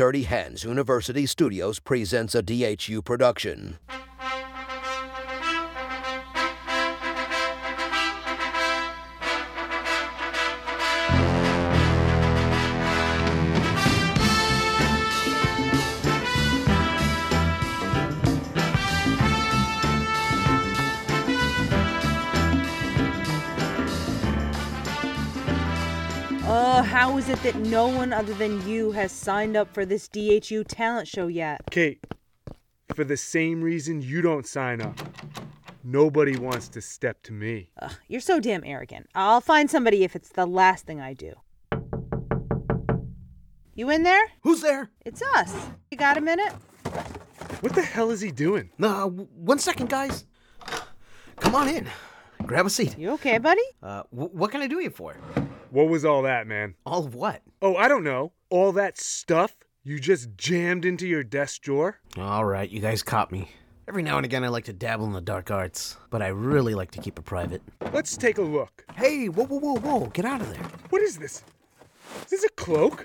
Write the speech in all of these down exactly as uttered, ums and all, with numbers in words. Dirty Hands University Studios presents a D H U production. How is it that no one other than you has signed up for this D H U talent show yet? Kate, for the same reason you don't sign up. Nobody wants to step to me. Ugh, you're so damn arrogant. I'll find somebody if it's the last thing I do. You in there? Who's there? It's us. You got a minute? What the hell is he doing? Uh, one second, guys. Come on in. Grab a seat. You okay, buddy? Uh, w- what can I do you for? What was all that, man? All of what? Oh, I don't know. All that stuff you just jammed into your desk drawer? All right, you guys caught me. Every now and again, I like to dabble in the dark arts, but I really like to keep it private. Let's take a look. Hey, whoa, whoa, whoa, whoa, get out of there. What is this? Is this a cloak?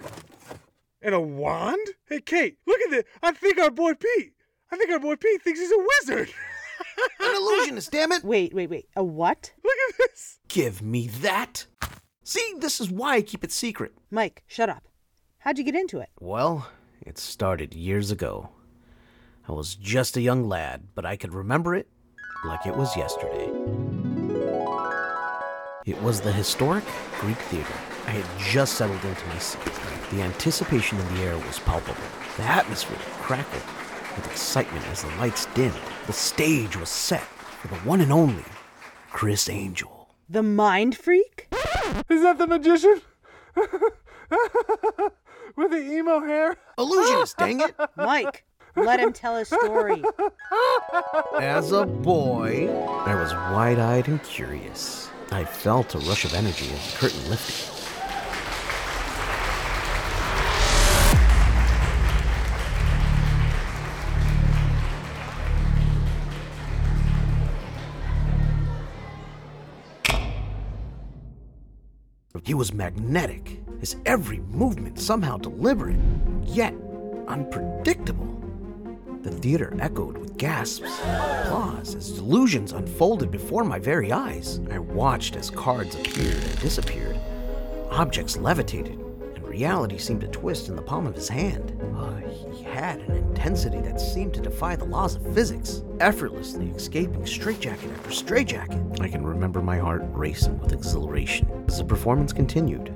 And a wand? Hey, Kate, look at this. I think our boy Pete. I think our boy Pete thinks he's a wizard. An illusionist, damn it. Wait, wait, wait. A what? Look at this. Give me that. See, this is why I keep it secret. Mike, shut up. How'd you get into it? Well, it started years ago. I was just a young lad, but I could remember it like it was yesterday. It was the historic Greek theater. I had just settled into my seat. The anticipation in the air was palpable. The atmosphere crackled with excitement as the lights dimmed. The stage was set for the one and only Criss Angel. The mind freak? Is that the magician? With the emo hair? Illusionist, dang it! Mike, let him tell his story. As a boy, I was wide-eyed and curious. I felt a rush of energy as the curtain lifted. He was magnetic, his every movement somehow deliberate, yet unpredictable. The theater echoed with gasps and applause as delusions unfolded before my very eyes. I watched as cards appeared and disappeared, objects levitated, and reality seemed to twist in the palm of his hand. Uh, he had an intensity that seemed to defy the laws of physics, effortlessly escaping straitjacket after straitjacket. I can remember my heart racing with exhilaration. As the performance continued,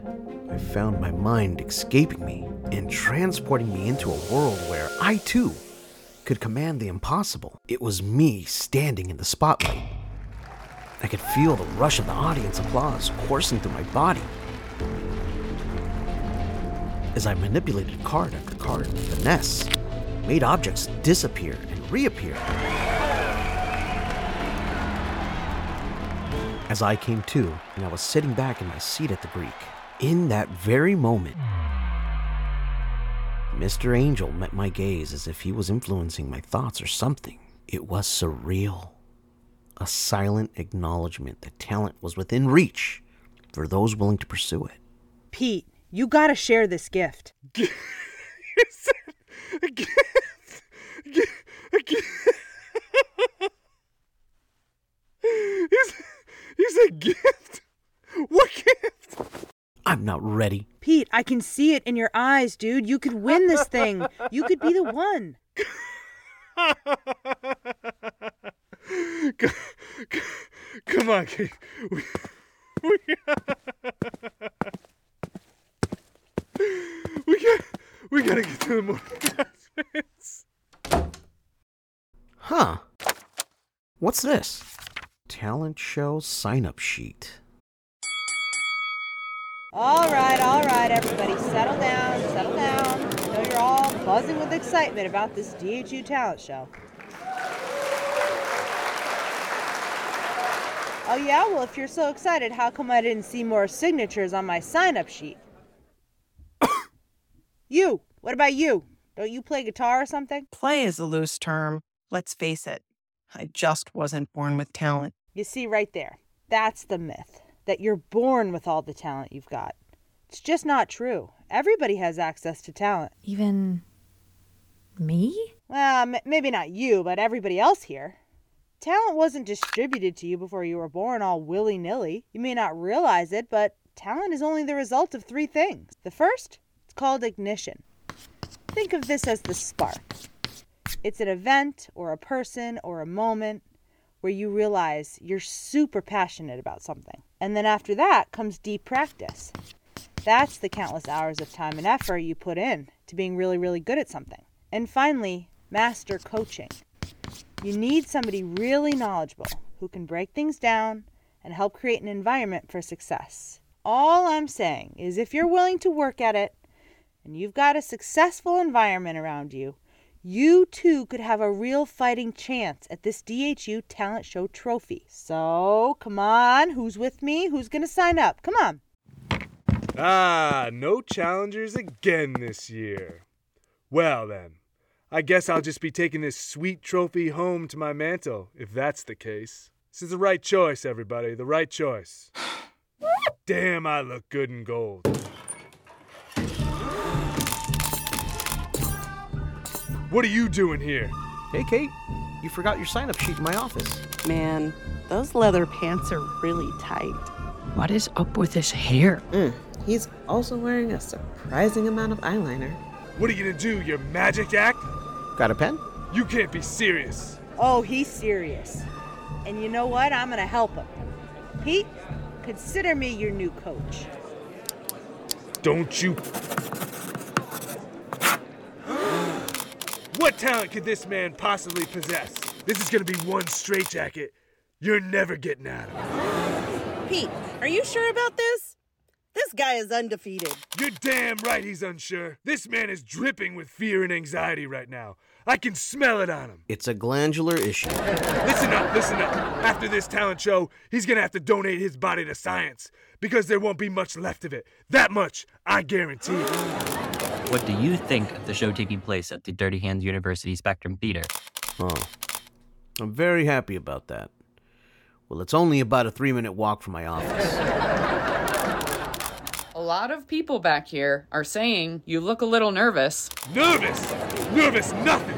I found my mind escaping me and transporting me into a world where I, too, could command the impossible. It was me standing in the spotlight. I could feel the rush of the audience applause coursing through my body as I manipulated card after card with finesse, made objects disappear and reappear. As I came to, and I was sitting back in my seat at the Greek, in that very moment, Mister Angel met my gaze as if he was influencing my thoughts or something. It was surreal. A silent acknowledgement that talent was within reach for those willing to pursue it. Pete, you gotta share this gift. Gift? Gift? Gift? He's a gift? What gift? I'm not ready. Pete, I can see it in your eyes, dude. You could win this thing. You could be the one. Come on, Kate. We, we, we, got, we gotta get to the morning. Huh. What's this? Talent show sign-up sheet. All right, all right, everybody. Settle down, settle down. I know you're all buzzing with excitement about this D H U talent show. Oh, yeah? Well, if you're so excited, how come I didn't see more signatures on my sign-up sheet? You! What about you? Don't you play guitar or something? Play is a loose term. Let's face it. I just wasn't born with talent. You see right there, that's the myth, that you're born with all the talent you've got. It's just not true. Everybody has access to talent. Even Me? Well, m- maybe not you, but everybody else here. Talent wasn't distributed to you before you were born all willy-nilly. You may not realize it, but talent is only the result of three things. The first, it's called ignition. Think of this as the spark. It's an event or a person or a moment where you realize you're super passionate about something. And then after that comes deep practice. That's the countless hours of time and effort you put in to being really, really good at something. And finally, master coaching. You need somebody really knowledgeable who can break things down and help create an environment for success. All I'm saying is if you're willing to work at it and you've got a successful environment around you, you too could have a real fighting chance at this D H U Talent Show trophy. So, come on, who's with me? Who's going to sign up? Come on. Ah, no challengers again this year. Well then, I guess I'll just be taking this sweet trophy home to my mantle, if that's the case. This is the right choice, everybody, the right choice. Damn, I look good in gold. What are you doing here? Hey, Kate. You forgot your sign-up sheet in my office. Man, those leather pants are really tight. What is up with his hair? Mm, he's also wearing a surprising amount of eyeliner. What are you gonna do, your magic act? Got a pen? You can't be serious. Oh, he's serious. And you know what? I'm gonna help him. Pete, consider me your new coach. Don't you... What talent could this man possibly possess? This is going to be one straitjacket you're never getting out of. Pete, are you sure about this? This guy is undefeated. You're damn right he's unsure. This man is dripping with fear and anxiety right now. I can smell it on him. It's a glandular issue. Listen up, listen up. After this talent show, he's going to have to donate his body to science because there won't be much left of it. That much, I guarantee it. What do you think of the show taking place at the Dirty Hands University Spectrum Theater? Oh, I'm very happy about that. Well, it's only about a three-minute walk from my office. A lot of people back here are saying you look a little nervous. Nervous? Nervous nothing!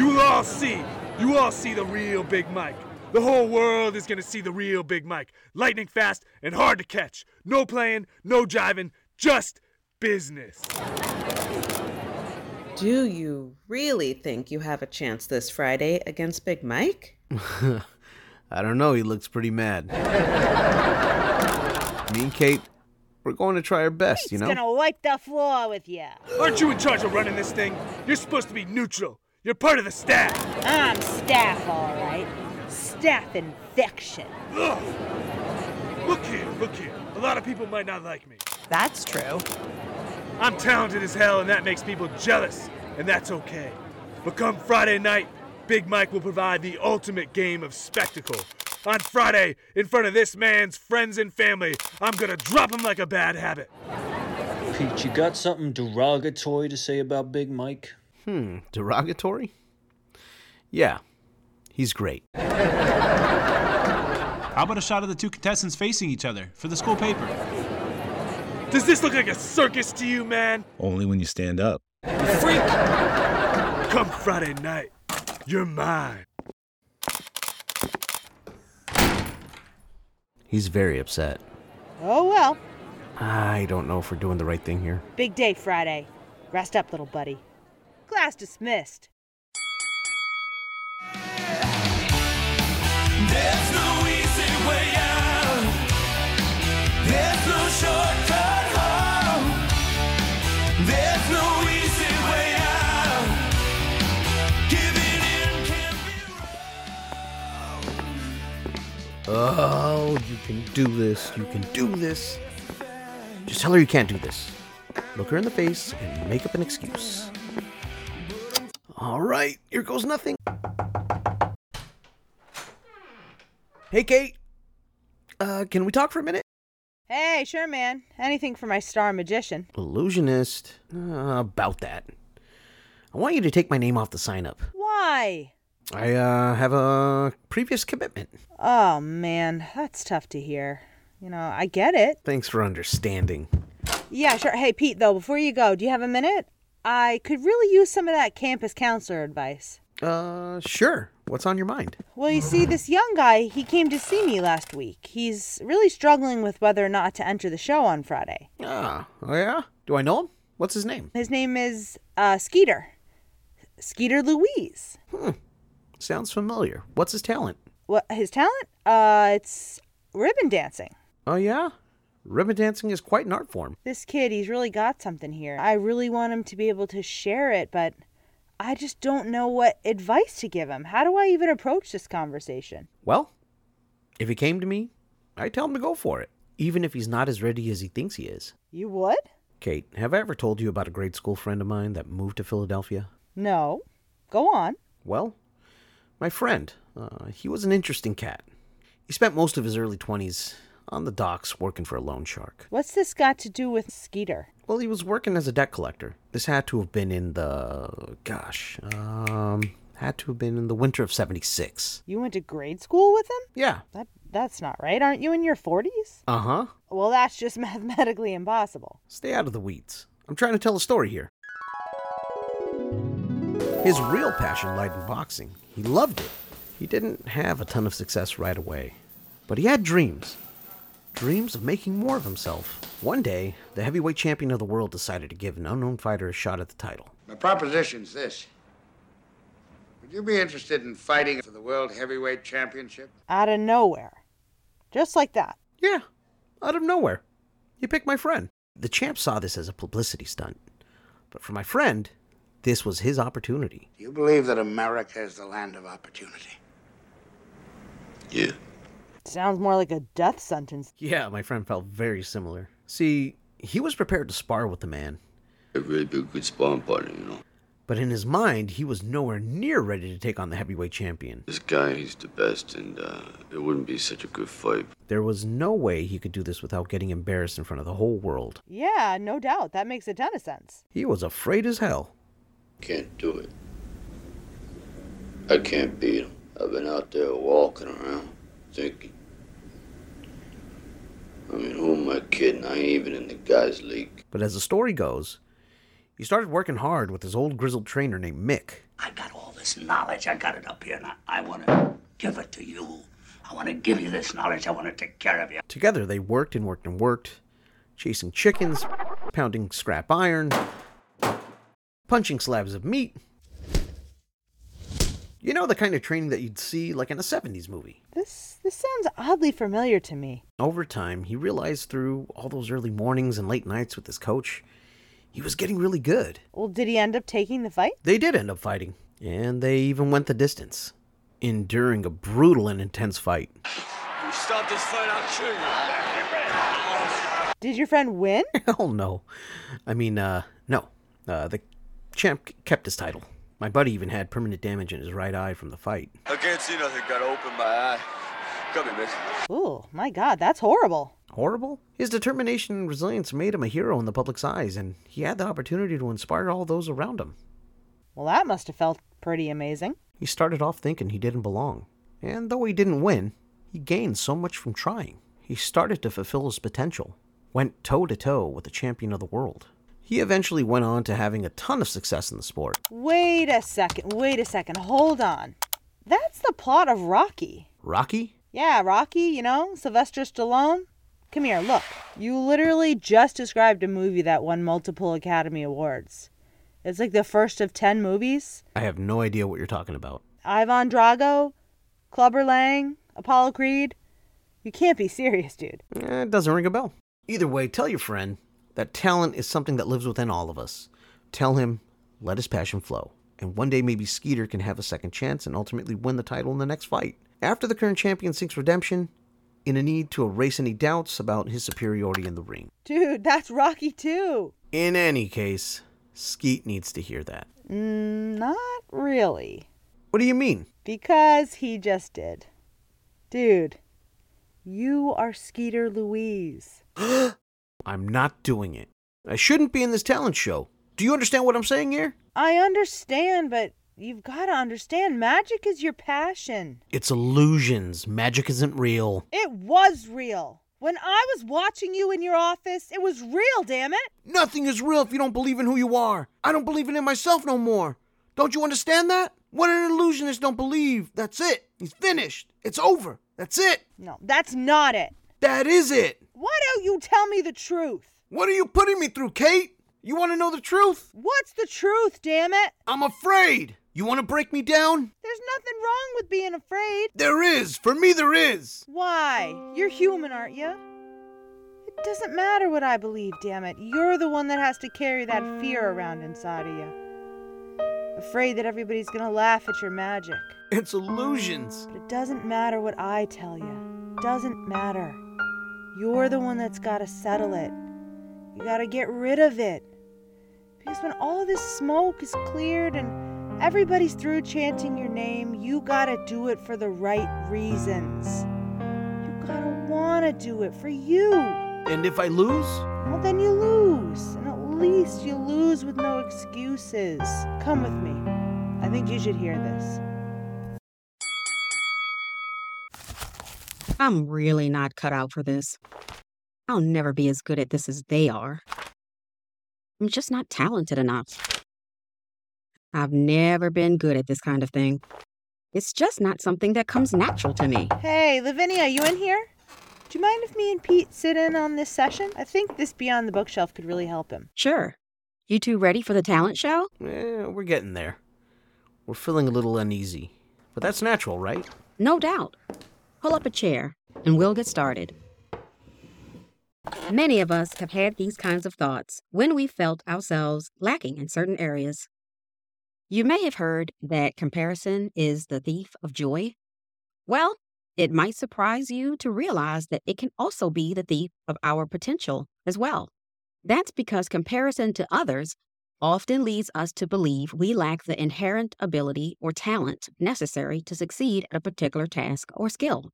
You will all see. You all see the real Big Mike. The whole world is going to see the real Big Mike. Lightning fast and hard to catch. No playing, no jiving, just business. Do you really think you have a chance this Friday against Big Mike? I don't know. He looks pretty mad. Me and Kate, we're going to try our best, Kate's you know? He's going to wipe the floor with you. Aren't you in charge of running this thing? You're supposed to be neutral. You're part of the staff. I'm staff, all right. Staff infection. Ugh. Look here, look here. A lot of people might not like me. That's true. I'm talented as hell, and that makes people jealous, and that's okay. But come Friday night, Big Mike will provide the ultimate game of spectacle. On Friday, in front of this man's friends and family, I'm gonna drop him like a bad habit. Pete, you got something derogatory to say about Big Mike? Hmm, derogatory? Yeah, he's great. How about a shot of the two contestants facing each other for the school paper? Does this look like a circus to you, man? Only when you stand up. You freak! Come Friday night, you're mine. He's very upset. Oh, well. I don't know if we're doing the right thing here. Big day Friday. Rest up, little buddy. Class dismissed. There's no easy way out. There's no shortcut. Oh, you can do this, you can do this. Just tell her you can't do this. Look her in the face and make up an excuse. All right, here goes nothing. Hey, Kate. Uh, can we talk for a minute? Hey, sure, man. Anything for my star magician. Illusionist. Uh, about that. I want you to take my name off the sign-up. Why? I, uh, have a previous commitment. Oh, man, that's tough to hear. You know, I get it. Thanks for understanding. Yeah, sure. Hey, Pete, though, before you go, do you have a minute? I could really use some of that campus counselor advice. Uh, sure. What's on your mind? Well, you see, this young guy, he came to see me last week. He's really struggling with whether or not to enter the show on Friday. Ah, oh yeah? Do I know him? What's his name? His name is, uh, Skeeter. Skeeter Louise. Hmm. Sounds familiar. What's his talent? What, his talent? Uh, it's ribbon dancing. Oh yeah? Ribbon dancing is quite an art form. This kid, he's really got something here. I really want him to be able to share it, but I just don't know what advice to give him. How do I even approach this conversation? Well, if he came to me, I'd tell him to go for it, even if he's not as ready as he thinks he is. You would? Kate, have I ever told you about a grade school friend of mine that moved to Philadelphia? No. Go on. Well, my friend, uh, he was an interesting cat. He spent most of his early twenties on the docks working for a loan shark. What's this got to do with Skeeter? Well, he was working as a debt collector. This had to have been in the, gosh, um, had to have been in the winter of seventy-six. You went to grade school with him? Yeah. That That's not right. Aren't you in your forties? Uh-huh. Well, that's just mathematically impossible. Stay out of the weeds. I'm trying to tell a story here. His real passion lied in boxing. He loved it. He didn't have a ton of success right away, but he had dreams. Dreams of making more of himself. One day, the heavyweight champion of the world decided to give an unknown fighter a shot at the title. My proposition's this. Would you be interested in fighting for the World Heavyweight Championship? Out of nowhere. Just like that. Yeah, out of nowhere. You picked my friend. The champ saw this as a publicity stunt. But for my friend, this was his opportunity. Do you believe that America is the land of opportunity? Yeah. Sounds more like a death sentence. Yeah, my friend felt very similar. See, he was prepared to spar with the man. It'd really be a good sparring partner, you know. But in his mind, he was nowhere near ready to take on the heavyweight champion. This guy, he's the best, and uh, it wouldn't be such a good fight. There was no way he could do this without getting embarrassed in front of the whole world. Yeah, no doubt. That makes a ton of sense. He was afraid as hell. Can't do it. I can't beat him. I've been out there walking around, thinking. I mean, who am I kidding? I ain't even in the guy's league. But as the story goes, he started working hard with his old grizzled trainer named Mick. I got all this knowledge. I got it up here, and I, I want to give it to you. I want to give you this knowledge. I want to take care of you. Together, they worked and worked and worked, chasing chickens, pounding scrap iron, punching slabs of meat. You know, the kind of training that you'd see like in a seventies movie. This this sounds oddly familiar to me. Over time, he realized through all those early mornings and late nights with his coach, he was getting really good. Well, did he end up taking the fight? They did end up fighting. And they even went the distance, enduring a brutal and intense fight. You start this fight, I'll kill you. Did your friend win? Hell no. I mean, uh, no. Uh, the champ c- kept his title. My buddy even had permanent damage in his right eye from the fight. I can't see nothing. Gotta open my eye. Come here, bitch. Ooh, my God, that's horrible. Horrible? His determination and resilience made him a hero in the public's eyes, and he had the opportunity to inspire all those around him. Well, that must have felt pretty amazing. He started off thinking he didn't belong. And though he didn't win, he gained so much from trying. He started to fulfill his potential, went toe-to-toe with the champion of the world. He eventually went on to having a ton of success in the sport. Wait a second, wait a second, hold on. That's the plot of Rocky. Rocky? Yeah, Rocky, you know, Sylvester Stallone. Come here, look. You literally just described a movie that won multiple Academy Awards. It's like the first of ten movies. I have no idea what you're talking about. Ivan Drago, Clubber Lang, Apollo Creed. You can't be serious, dude. Eh, it doesn't ring a bell. Either way, tell your friend that talent is something that lives within all of us. Tell him, let his passion flow. And one day maybe Skeeter can have a second chance and ultimately win the title in the next fight. After the current champion seeks redemption, in a need to erase any doubts about his superiority in the ring. Dude, that's Rocky too. In any case, Skeet needs to hear that. Mm, not really. What do you mean? Because he just did. Dude, you are Skeeter Louise. I'm not doing it. I shouldn't be in this talent show. Do you understand what I'm saying here? I understand, but you've got to understand, magic is your passion. It's illusions. Magic isn't real. It was real. When I was watching you in your office, it was real, damn it. Nothing is real if you don't believe in who you are. I don't believe in it myself no more. Don't you understand that? What an illusionist don't believe. That's it. He's finished. It's over. That's it. No, that's not it. That is it. Why don't you tell me the truth? What are you putting me through, Kate? You want to know the truth? What's the truth, damn it? I'm afraid. You want to break me down? There's nothing wrong with being afraid. There is. For me, there is. Why? You're human, aren't you? It doesn't matter what I believe, damn it. You're the one that has to carry that fear around inside of you. Afraid that everybody's going to laugh at your magic. It's illusions. But it doesn't matter what I tell you. It doesn't matter. You're the one that's got to settle it. You got to get rid of it. Because when all this smoke is cleared and everybody's through chanting your name, you gotta do it for the right reasons. You gotta wanna do it for you. And if I lose? Well, then you lose. And at least you lose with no excuses. Come with me. I think you should hear this. I'm really not cut out for this. I'll never be as good at this as they are. I'm just not talented enough. I've never been good at this kind of thing. It's just not something that comes natural to me. Hey, Lovenia, you in here? Do you mind if me and Pete sit in on this session? I think this Beyond the Bookshelf could really help him. Sure. You two ready for the talent show? Eh, we're getting there. We're feeling a little uneasy. But that's natural, right? No doubt. Pull up a chair, and we'll get started. Many of us have had these kinds of thoughts when we felt ourselves lacking in certain areas. You may have heard that comparison is the thief of joy. Well, it might surprise you to realize that it can also be the thief of our potential as well. That's because comparison to others often leads us to believe we lack the inherent ability or talent necessary to succeed at a particular task or skill.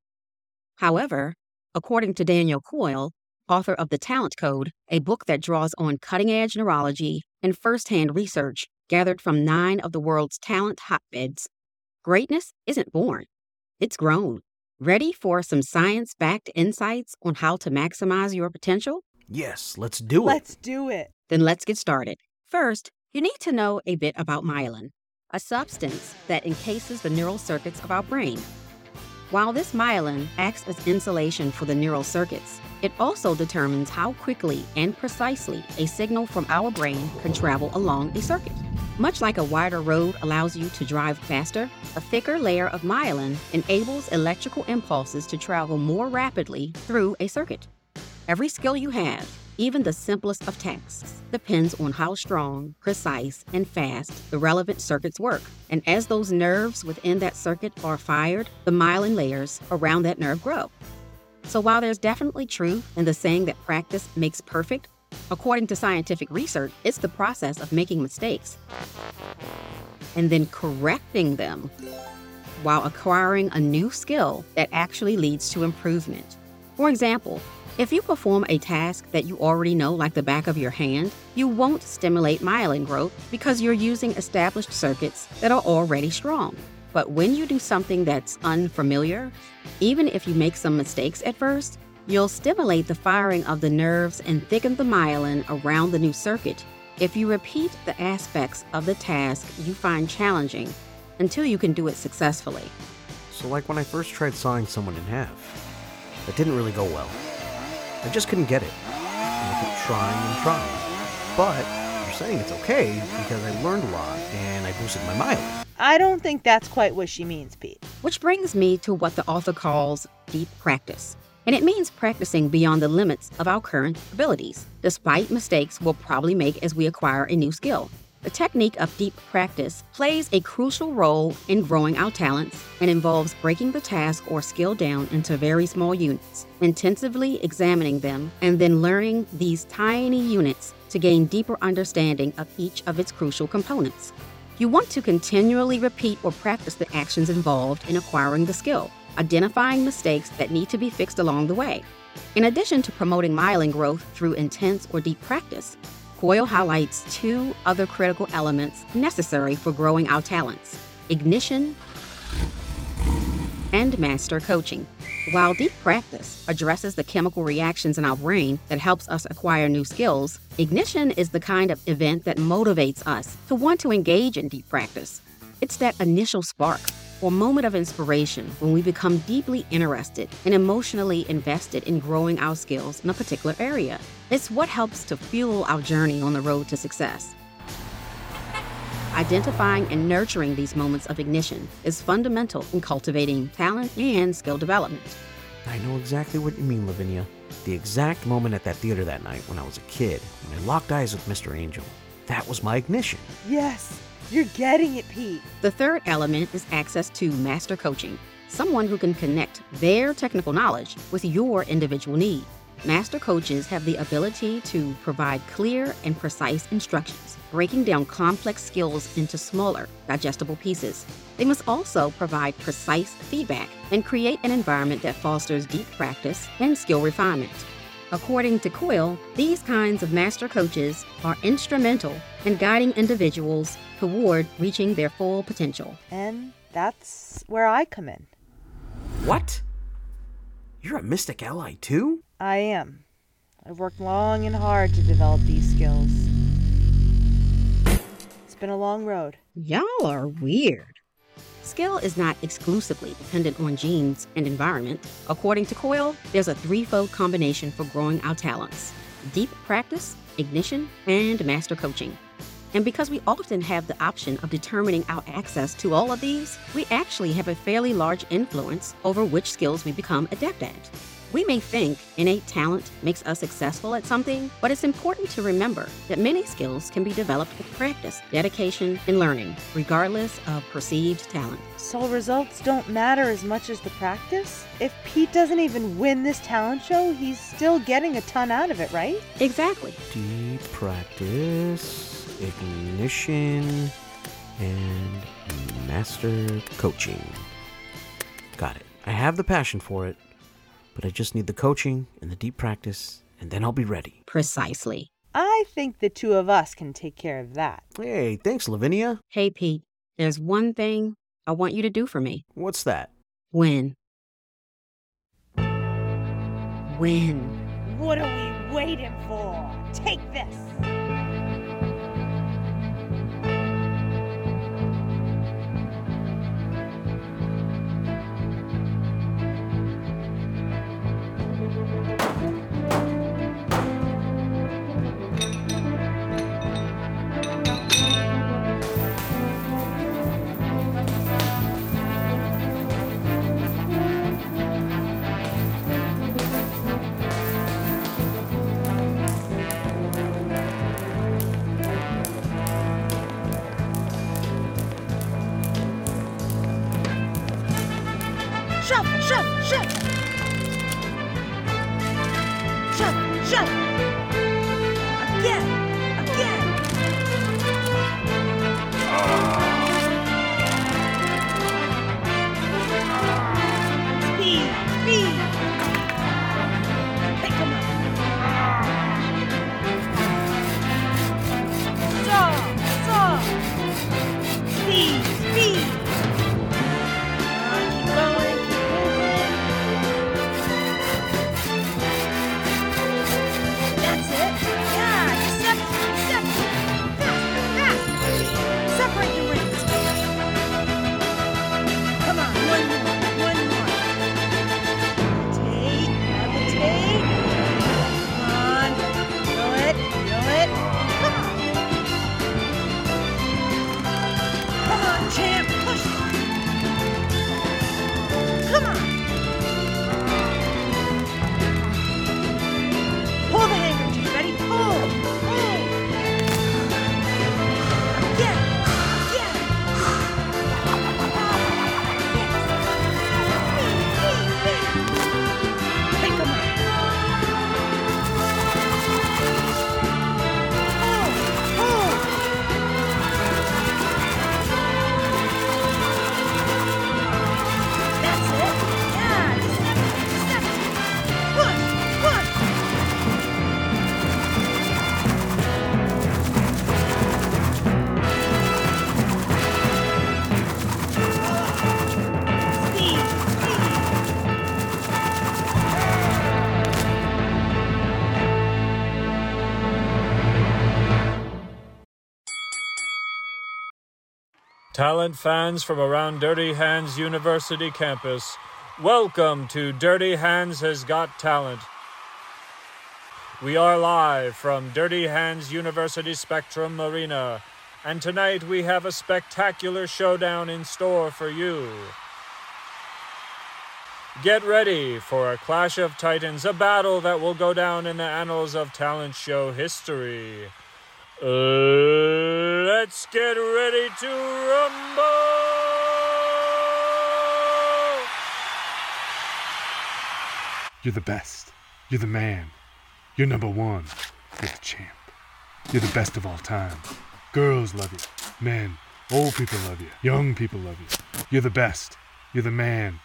However, according to Daniel Coyle, author of The Talent Code, a book that draws on cutting-edge neurology and firsthand research gathered from nine of the world's talent hotbeds, greatness isn't born. It's grown. Ready for some science-backed insights on how to maximize your potential? Yes, let's do it. Let's do it. Then let's get started. First, you need to know a bit about myelin, a substance that encases the neural circuits of our brain. While this myelin acts as insulation for the neural circuits, it also determines how quickly and precisely a signal from our brain can travel along a circuit. Much like a wider road allows you to drive faster, a thicker layer of myelin enables electrical impulses to travel more rapidly through a circuit. Every skill you have, even the simplest of tasks, depends on how strong, precise, and fast the relevant circuits work. And as those nerves within that circuit are fired, the myelin layers around that nerve grow. So while there's definitely truth in the saying that practice makes perfect, according to scientific research, it's the process of making mistakes and then correcting them while acquiring a new skill that actually leads to improvement. For example, if you perform a task that you already know like the back of your hand, you won't stimulate myelin growth because you're using established circuits that are already strong. But when you do something that's unfamiliar, even if you make some mistakes at first, you'll stimulate the firing of the nerves and thicken the myelin around the new circuit if you repeat the aspects of the task you find challenging until you can do it successfully. So like when I first tried sawing someone in half, that didn't really go well. I just couldn't get it. And I kept trying and trying. But you're saying it's okay because I learned a lot and I boosted my myelin. I don't think that's quite what she means, Pete. Which brings me to what the author calls deep practice. And it means practicing beyond the limits of our current abilities, despite mistakes we'll probably make as we acquire a new skill. The technique of deep practice plays a crucial role in growing our talents and involves breaking the task or skill down into very small units, intensively examining them, and then learning these tiny units to gain deeper understanding of each of its crucial components. You want to continually repeat or practice the actions involved in acquiring the skill, identifying mistakes that need to be fixed along the way. In addition to promoting myelin growth through intense or deep practice, Coyle highlights two other critical elements necessary for growing our talents: ignition and master coaching. While deep practice addresses the chemical reactions in our brain that helps us acquire new skills, ignition is the kind of event that motivates us to want to engage in deep practice. It's that initial spark or moment of inspiration when we become deeply interested and emotionally invested in growing our skills in a particular area. It's what helps to fuel our journey on the road to success. Identifying and nurturing these moments of ignition is fundamental in cultivating talent and skill development. I know exactly what you mean, Lovenia. The exact moment at that theater that night when I was a kid, when I locked eyes with Mister Angel, that was my ignition. Yes, you're getting it, Pete. The third element is access to master coaching, someone who can connect their technical knowledge with your individual need. Master coaches have the ability to provide clear and precise instructions, breaking down complex skills into smaller, digestible pieces. They must also provide precise feedback and create an environment that fosters deep practice and skill refinement. According to Coyle, these kinds of master coaches are instrumental in guiding individuals toward reaching their full potential. And that's where I come in. What? You're a mystic ally too? I am. I've worked long and hard to develop these skills. It's been a long road. Y'all are weird. Skill is not exclusively dependent on genes and environment. According to Coyle, there's a threefold combination for growing our talents: deep practice, ignition, and master coaching. And because we often have the option of determining our access to all of these, we actually have a fairly large influence over which skills we become adept at. We may think innate talent makes us successful at something, but it's important to remember that many skills can be developed with practice, dedication, and learning, regardless of perceived talent. So results don't matter as much as the practice? If Pete doesn't even win this talent show, he's still getting a ton out of it, right? Exactly. Deep practice, ignition, and master coaching. Got it. I have the passion for it. But I just need the coaching and the deep practice, and then I'll be ready. Precisely. I think the two of us can take care of that. Hey, thanks, Lovenia. Hey, Pete, there's one thing I want you to do for me. What's that? Win. Win. What are we waiting for? Take this. Talent fans from around Dirty Hands University campus, welcome to Dirty Hands Has Got Talent. We are live from Dirty Hands University Spectrum Arena, and tonight we have a spectacular showdown in store for you. Get ready for a clash of titans, a battle that will go down in the annals of talent show history. Uh, let's get ready to rumble! You're the best. You're the man. You're number one. You're the champ. You're the best of all time. Girls love you. Men. Old people love you. Young people love you. You're the best. You're the man.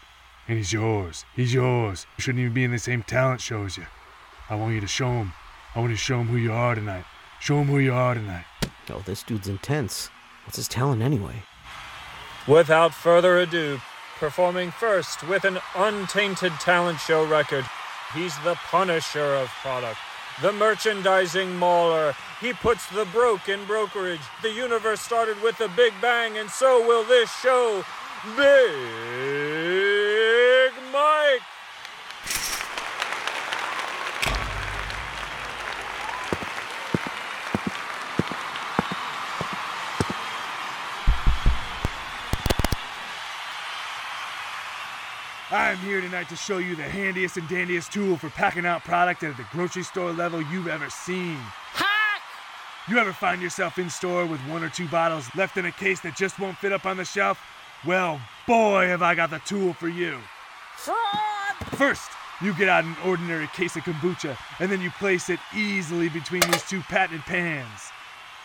And he's yours. He's yours. You shouldn't even be in the same talent show as you. I want you to show him. I want you to show him who you are tonight. Show him who you are tonight. Oh, this dude's intense. What's his talent anyway? Without further ado, performing first with an untainted talent show record, he's the punisher of product, the merchandising mauler. He puts the broke in brokerage. The universe started with the Big Bang, and so will this show. Big Mike! I'm here tonight to show you the handiest and dandiest tool for packing out product at the grocery store level you've ever seen. Hack! You ever find yourself in store with one or two bottles left in a case that just won't fit up on the shelf? Well, boy, have I got the tool for you. Fraud! First, you get out an ordinary case of kombucha, and then you place it easily between these two patented pans.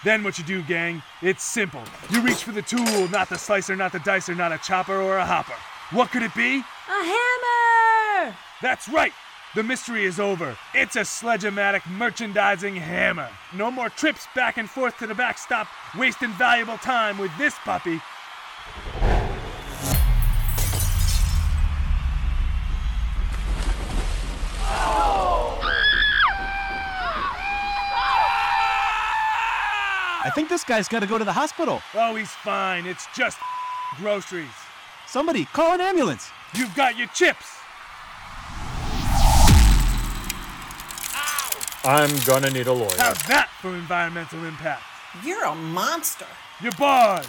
Then what you do, gang, it's simple. You reach for the tool, not the slicer, not the dicer, not a chopper or a hopper. What could it be? A hammer! That's right! The mystery is over. It's a Sledge-O-Matic merchandising hammer. No more trips back and forth to the backstop, wasting valuable time with this puppy. I think this guy's got to go to the hospital. Oh, he's fine. It's just groceries. Somebody, call an ambulance. You've got your chips. Ow. I'm gonna need a lawyer. How's that for environmental impact? You're a monster. Your bars,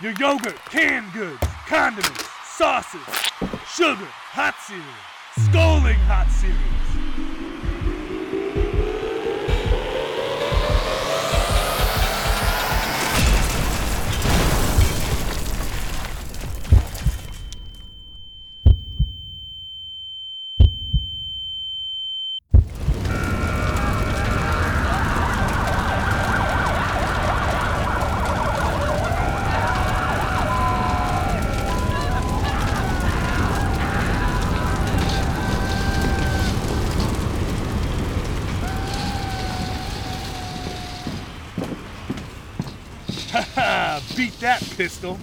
your yogurt, canned goods, condiments, sauces, sugar, hot cereal, scalding hot cereals. Beat that, pistol.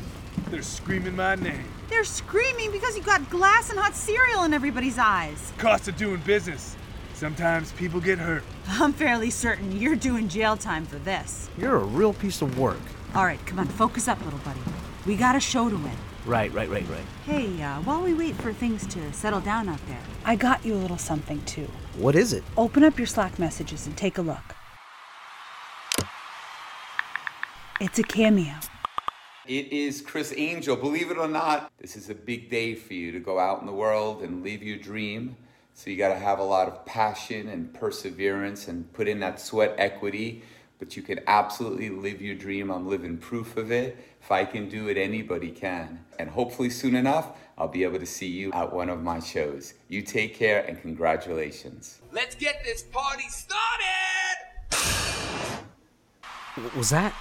They're screaming my name. They're screaming because you got glass and hot cereal in everybody's eyes. Cost of doing business. Sometimes people get hurt. I'm fairly certain you're doing jail time for this. You're a real piece of work. All right, come on, focus up, little buddy. We got a show to win. Right, right, right, right. Hey, uh, while we wait for things to settle down out there, I got you a little something, too. What is it? Open up your Slack messages and take a look. It's a cameo. It is Criss Angel. Believe it or not, this is a big day for you to go out in the world and live your dream. So you got to have a lot of passion and perseverance and put in that sweat equity. But you can absolutely live your dream. I'm living proof of it. If I can do it, anybody can. And hopefully soon enough, I'll be able to see you at one of my shows. You take care and congratulations. Let's get this party started! What was that?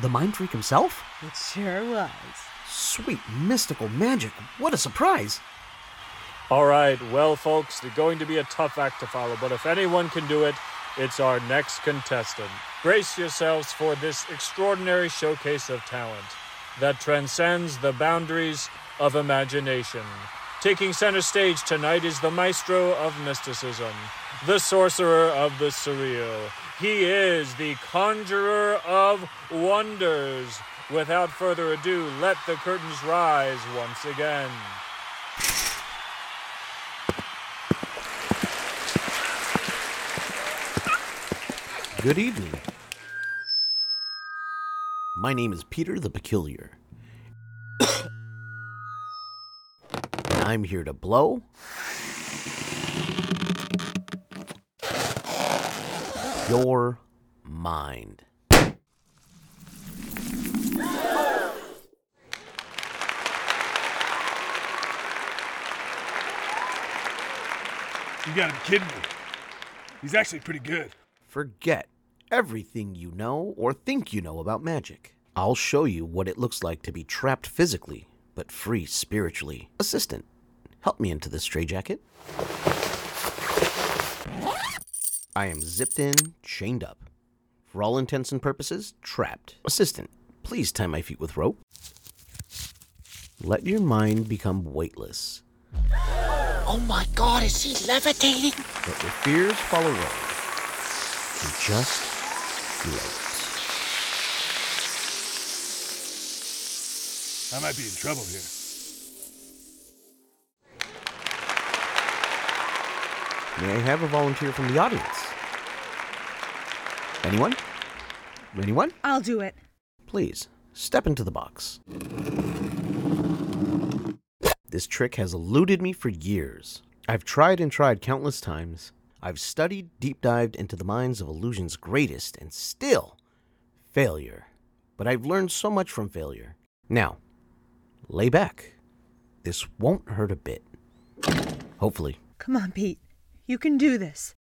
The mind freak himself? It sure was. Sweet mystical magic. What a surprise. All right, well, folks, they're going to be a tough act to follow, but if anyone can do it, it's our next contestant. Brace yourselves for this extraordinary showcase of talent that transcends the boundaries of imagination. Taking center stage tonight is the maestro of mysticism, the sorcerer of the surreal. He is the conjurer of wonders. Without further ado, let the curtains rise once again. Good evening. My name is Peter the Peculiar. I'm here to blow, your mind. You gotta be kidding me. He's actually pretty good. Forget everything you know or think you know about magic. I'll show you what it looks like to be trapped physically, but free spiritually. Assistant, help me into this straitjacket. I am zipped in, chained up. For all intents and purposes, trapped. Assistant, please tie my feet with rope. Let your mind become weightless. Oh my God, is he levitating? Let your fears follow Rory. And just float. I might be in trouble here. May I have a volunteer from the audience? Anyone? Anyone? I'll do it. Please, step into the box. This trick has eluded me for years. I've tried and tried countless times. I've studied, deep-dived into the minds of illusion's greatest, and still, failure. But I've learned so much from failure. Now, lay back. This won't hurt a bit. Hopefully. Come on, Pete. You can do this.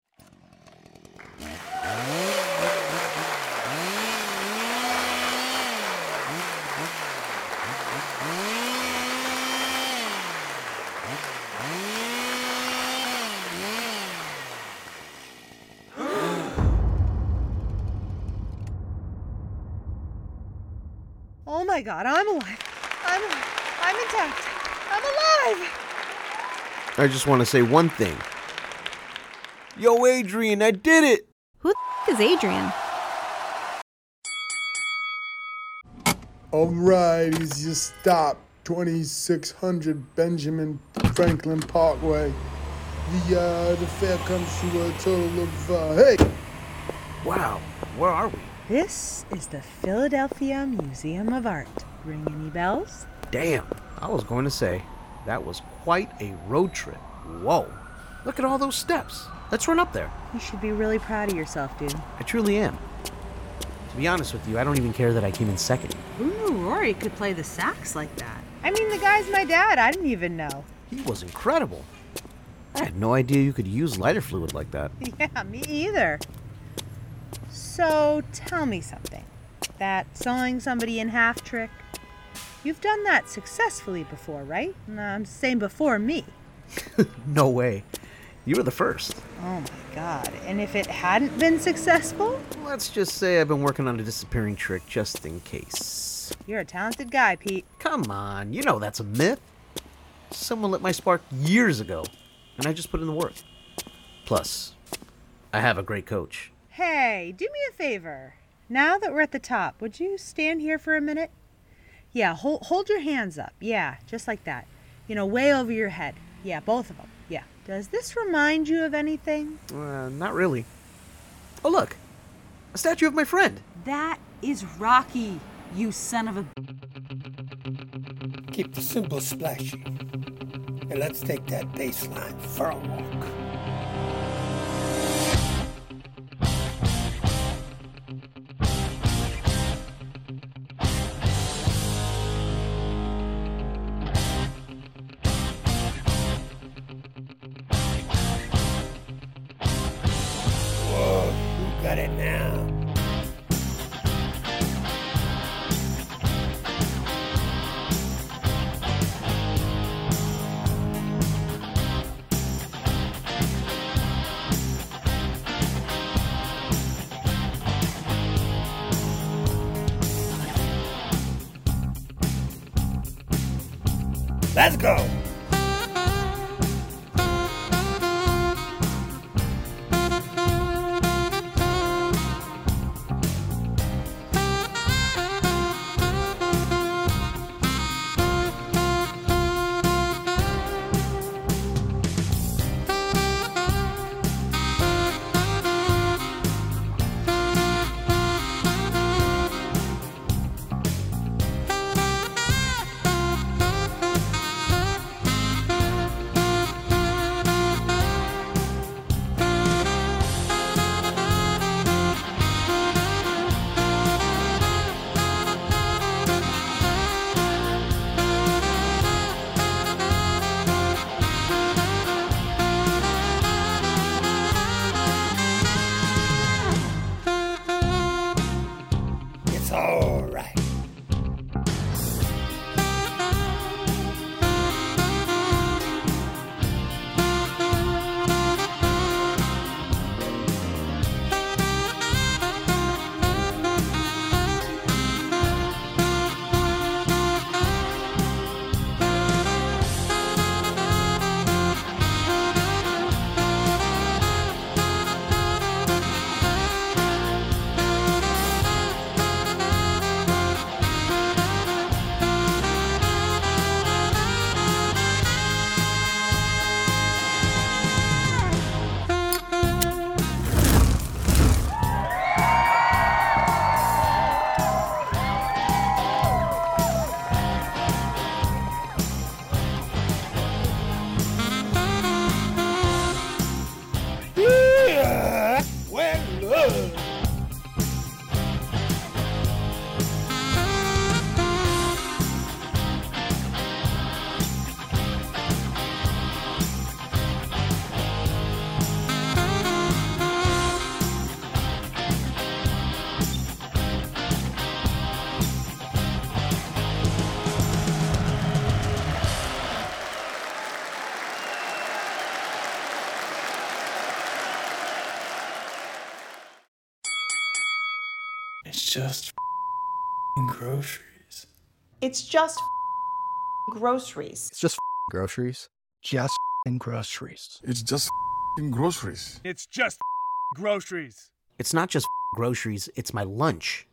Oh my God, I'm alive. I'm alive. I'm intact. I'm alive! I just want to say one thing. Yo, Adrian, I did it! Who the f- is Adrian? All right, easy stop. twenty-six hundred Benjamin Franklin Parkway. The, uh, the fare comes to a total of, uh, hey! Wow, where are we? This is the Philadelphia Museum of Art. Ring any bells? Damn, I was going to say, that was quite a road trip. Whoa, look at all those steps. Let's run up there. You should be really proud of yourself, dude. I truly am. To be honest with you, I don't even care that I came in second. Who knew Rory could play the sax like that? I mean, the guy's my dad. I didn't even know. He was incredible. I had no idea you could use lighter fluid like that. Yeah, me either. So, tell me something. That sawing somebody in half trick. You've done that successfully before, right? I'm saying before me. No way. You were the first. Oh my God. And if it hadn't been successful? Let's just say I've been working on a disappearing trick just in case. You're a talented guy, Pete. Come on. You know that's a myth. Someone lit my spark years ago, and I just put in the work. Plus, I have a great coach. Hey, do me a favor. Now that we're at the top, would you stand here for a minute? Yeah, hold, hold your hands up. Yeah, just like that. You know, way over your head. Yeah, both of them. Yeah. Does this remind you of anything? Uh, not really. Oh, look. A statue of my friend. That is Rocky, you son of a... Keep the cymbals splashing. And let's take that bass line for a walk. Let's go! It's just f***ing groceries. It's just f***ing groceries. It's just f***ing groceries. Just f***ing groceries. It's just f***ing groceries. It's just f***ing groceries. It's not just f***ing groceries, it's my lunch.